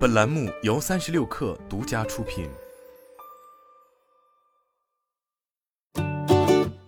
本栏目由36氪独家出品。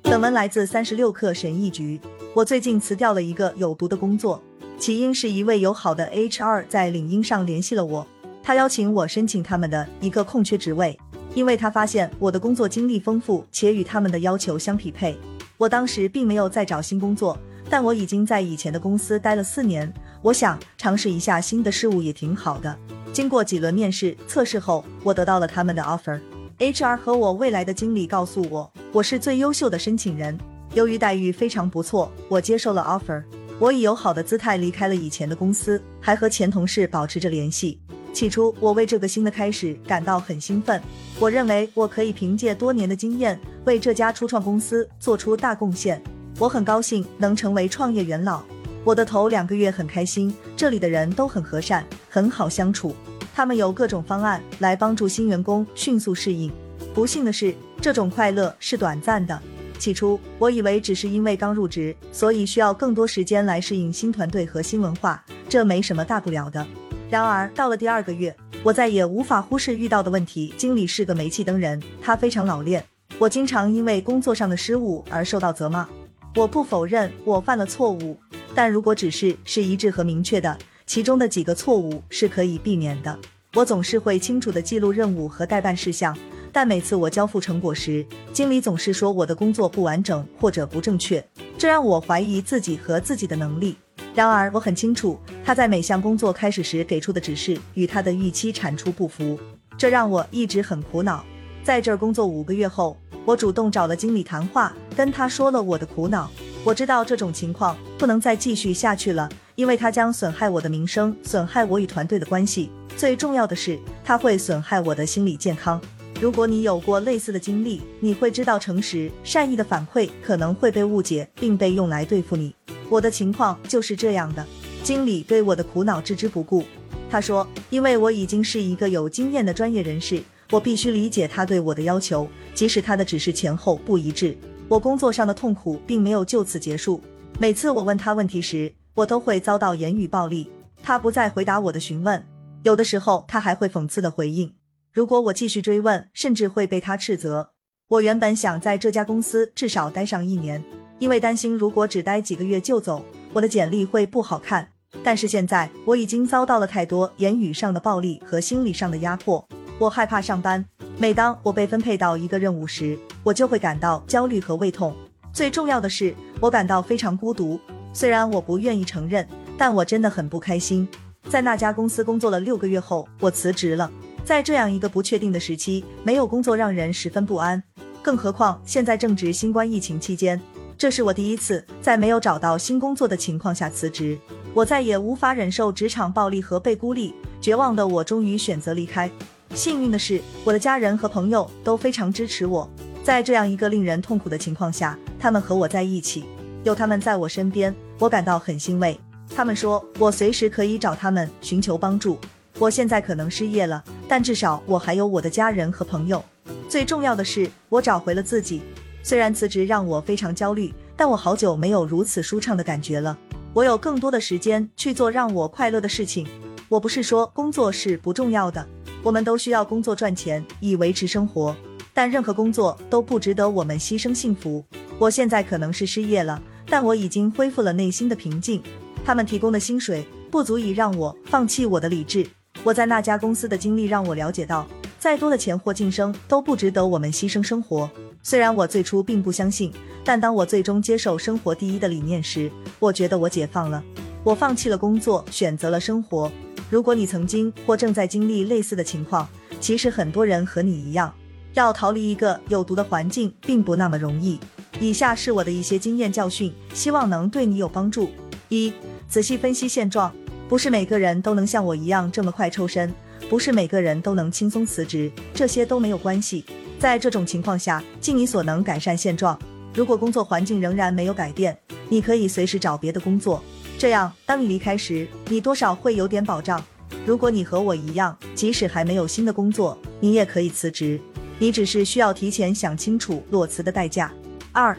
本文来自36氪神译局。我最近辞掉了一个有毒的工作，起因是一位友好的 HR 在领英上联系了我，他邀请我申请他们的一个空缺职位，因为他发现我的工作经历丰富且与他们的要求相匹配。我当时并没有在找新工作，但我已经在以前的公司待了4年，我想尝试一下新的事物也挺好的。经过几轮面试测试后，我得到了他们的 offer。 HR 和我未来的经理告诉我，我是最优秀的申请人。由于待遇非常不错，我接受了 offer。 我以友好的姿态离开了以前的公司，还和前同事保持着联系。起初我为这个新的开始感到很兴奋，我认为我可以凭借多年的经验为这家初创公司做出大贡献。我很高兴能成为创业元老。我的头2个月很开心，这里的人都很和善，很好相处，他们有各种方案来帮助新员工迅速适应。不幸的是，这种快乐是短暂的。起初我以为只是因为刚入职，所以需要更多时间来适应新团队和新文化，这没什么大不了的。然而到了第2个月，我再也无法忽视遇到的问题。经理是个煤气灯人，他非常老练，我经常因为工作上的失误而受到责骂。我不否认我犯了错误，但如果指示是一致和明确的，其中的几个错误是可以避免的。我总是会清楚地记录任务和待办事项，但每次我交付成果时，经理总是说我的工作不完整或者不正确，这让我怀疑自己和自己的能力。然而我很清楚，他在每项工作开始时给出的指示与他的预期产出不符，这让我一直很苦恼。在这儿工作5个月后，我主动找了经理谈话，跟他说了我的苦恼。我知道这种情况不能再继续下去了，因为它将损害我的名声，损害我与团队的关系，最重要的是它会损害我的心理健康。如果你有过类似的经历，你会知道诚实善意的反馈可能会被误解并被用来对付你。我的情况就是这样的。经理对我的苦恼置之不顾，他说因为我已经是一个有经验的专业人士，我必须理解他对我的要求，即使他的指示前后不一致。我工作上的痛苦并没有就此结束，每次我问他问题时，我都会遭到言语暴力。他不再回答我的询问，有的时候他还会讽刺的回应。如果我继续追问，甚至会被他斥责。我原本想在这家公司至少待上1年，因为担心如果只待几个月就走，我的简历会不好看。但是现在我已经遭到了太多言语上的暴力和心理上的压迫。我害怕上班，每当我被分配到一个任务时，我就会感到焦虑和胃痛。最重要的是，我感到非常孤独。虽然我不愿意承认，但我真的很不开心。在那家公司工作了6个月后，我辞职了。在这样一个不确定的时期，没有工作让人十分不安，更何况现在正值新冠疫情期间。这是我第一次在没有找到新工作的情况下辞职。我再也无法忍受职场暴力和被孤立，绝望的我终于选择离开。幸运的是，我的家人和朋友都非常支持我。在这样一个令人痛苦的情况下，他们和我在一起，有他们在我身边，我感到很欣慰。他们说我随时可以找他们寻求帮助。我现在可能失业了，但至少我还有我的家人和朋友。最重要的是，我找回了自己。虽然辞职让我非常焦虑，但我好久没有如此舒畅的感觉了。我有更多的时间去做让我快乐的事情。我不是说工作是不重要的，我们都需要工作赚钱以维持生活，但任何工作都不值得我们牺牲幸福。我现在可能是失业了，但我已经恢复了内心的平静。他们提供的薪水不足以让我放弃我的理智。我在那家公司的经历让我了解到，再多的钱或晋升都不值得我们牺牲生活。虽然我最初并不相信，但当我最终接受生活第一的理念时，我觉得我解放了。我放弃了工作，选择了生活。如果你曾经或正在经历类似的情况，其实很多人和你一样，要逃离一个有毒的环境并不那么容易。以下是我的一些经验教训，希望能对你有帮助。1. 仔细分析现状。不是每个人都能像我一样这么快抽身，不是每个人都能轻松辞职，这些都没有关系。在这种情况下，尽你所能改善现状。如果工作环境仍然没有改变，你可以随时找别的工作，这样当你离开时，你多少会有点保障。如果你和我一样，即使还没有新的工作，你也可以辞职，你只是需要提前想清楚裸辞的代价。2.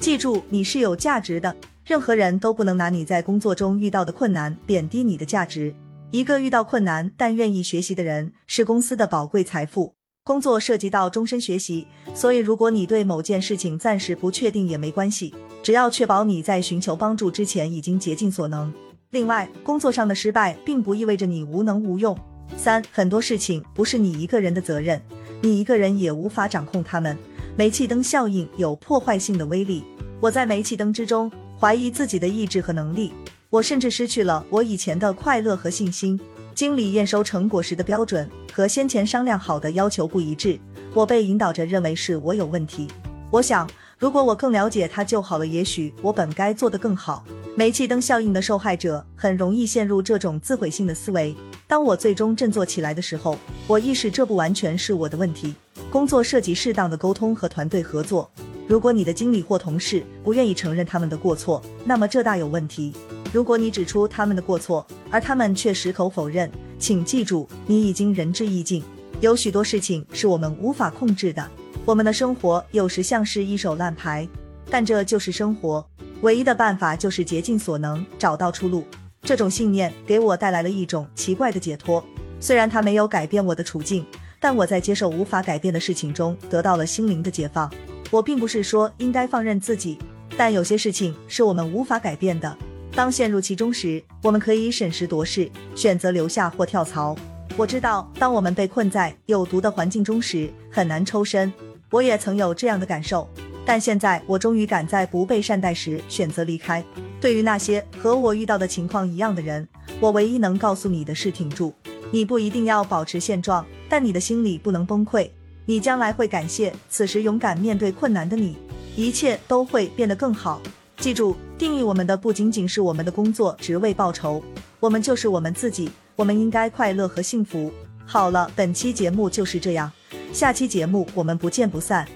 记住你是有价值的，任何人都不能拿你在工作中遇到的困难贬低你的价值。一个遇到困难但愿意学习的人，是公司的宝贵财富。工作涉及到终身学习，所以如果你对某件事情暂时不确定也没关系，只要确保你在寻求帮助之前已经竭尽所能。另外，工作上的失败并不意味着你无能无用。三，很多事情不是你一个人的责任，你一个人也无法掌控它们。煤气灯效应有破坏性的威力。我在煤气灯之中怀疑自己的意志和能力，我甚至失去了我以前的快乐和信心。经理验收成果时的标准和先前商量好的要求不一致，我被引导着认为是我有问题。我想，如果我更了解他就好了，也许我本该做得更好。煤气灯效应的受害者很容易陷入这种自毁性的思维。当我最终振作起来的时候，我意识这不完全是我的问题。工作涉及适当的沟通和团队合作。如果你的经理或同事不愿意承认他们的过错，那么这大有问题。如果你指出他们的过错，而他们却矢口否认，请记住，你已经仁至义尽。有许多事情是我们无法控制的，我们的生活有时像是一手烂牌，但这就是生活。唯一的办法就是竭尽所能，找到出路。这种信念给我带来了一种奇怪的解脱，虽然它没有改变我的处境，但我在接受无法改变的事情中得到了心灵的解放。我并不是说应该放任自己，但有些事情是我们无法改变的。当陷入其中时，我们可以审时度势，选择留下或跳槽。我知道，当我们被困在有毒的环境中时，很难抽身。我也曾有这样的感受，但现在我终于敢在不被善待时选择离开。对于那些和我遇到的情况一样的人，我唯一能告诉你的是挺住。你不一定要保持现状，但你的心理不能崩溃。你将来会感谢此时勇敢面对困难的你，一切都会变得更好。记住，定义我们的不仅仅是我们的工作职位报酬，我们就是我们自己，我们应该快乐和幸福。好了，本期节目就是这样，下期节目我们不见不散。